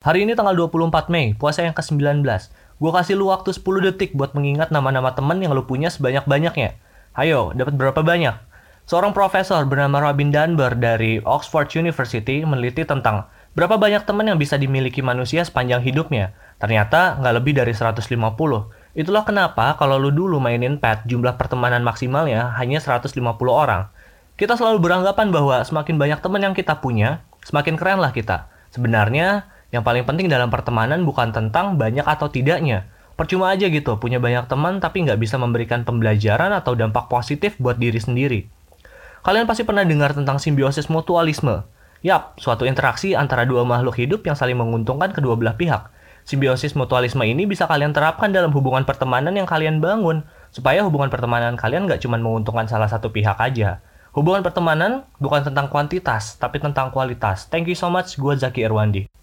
Hari ini tanggal 24 Mei, puasa yang ke-19. Gue kasih lu waktu 10 detik buat mengingat nama-nama temen yang lu punya sebanyak-banyaknya. Ayo, dapat berapa banyak? Seorang profesor bernama Robin Dunbar dari Oxford University meneliti tentang berapa banyak teman yang bisa dimiliki manusia sepanjang hidupnya. Ternyata nggak lebih dari 150. Itulah kenapa kalau lu dulu mainin pet, jumlah pertemanan maksimalnya hanya 150 orang. Kita selalu beranggapan bahwa semakin banyak teman yang kita punya, semakin keren lah kita. Sebenarnya, yang paling penting dalam pertemanan bukan tentang banyak atau tidaknya. Percuma aja gitu, punya banyak teman tapi nggak bisa memberikan pembelajaran atau dampak positif buat diri sendiri. Kalian pasti pernah dengar tentang simbiosis mutualisme. Yap, suatu interaksi antara dua makhluk hidup yang saling menguntungkan kedua belah pihak. Simbiosis mutualisme ini bisa kalian terapkan dalam hubungan pertemanan yang kalian bangun, supaya hubungan pertemanan kalian nggak cuma menguntungkan salah satu pihak aja. Hubungan pertemanan bukan tentang kuantitas, tapi tentang kualitas. Thank you so much, gue Zaki Erwandi.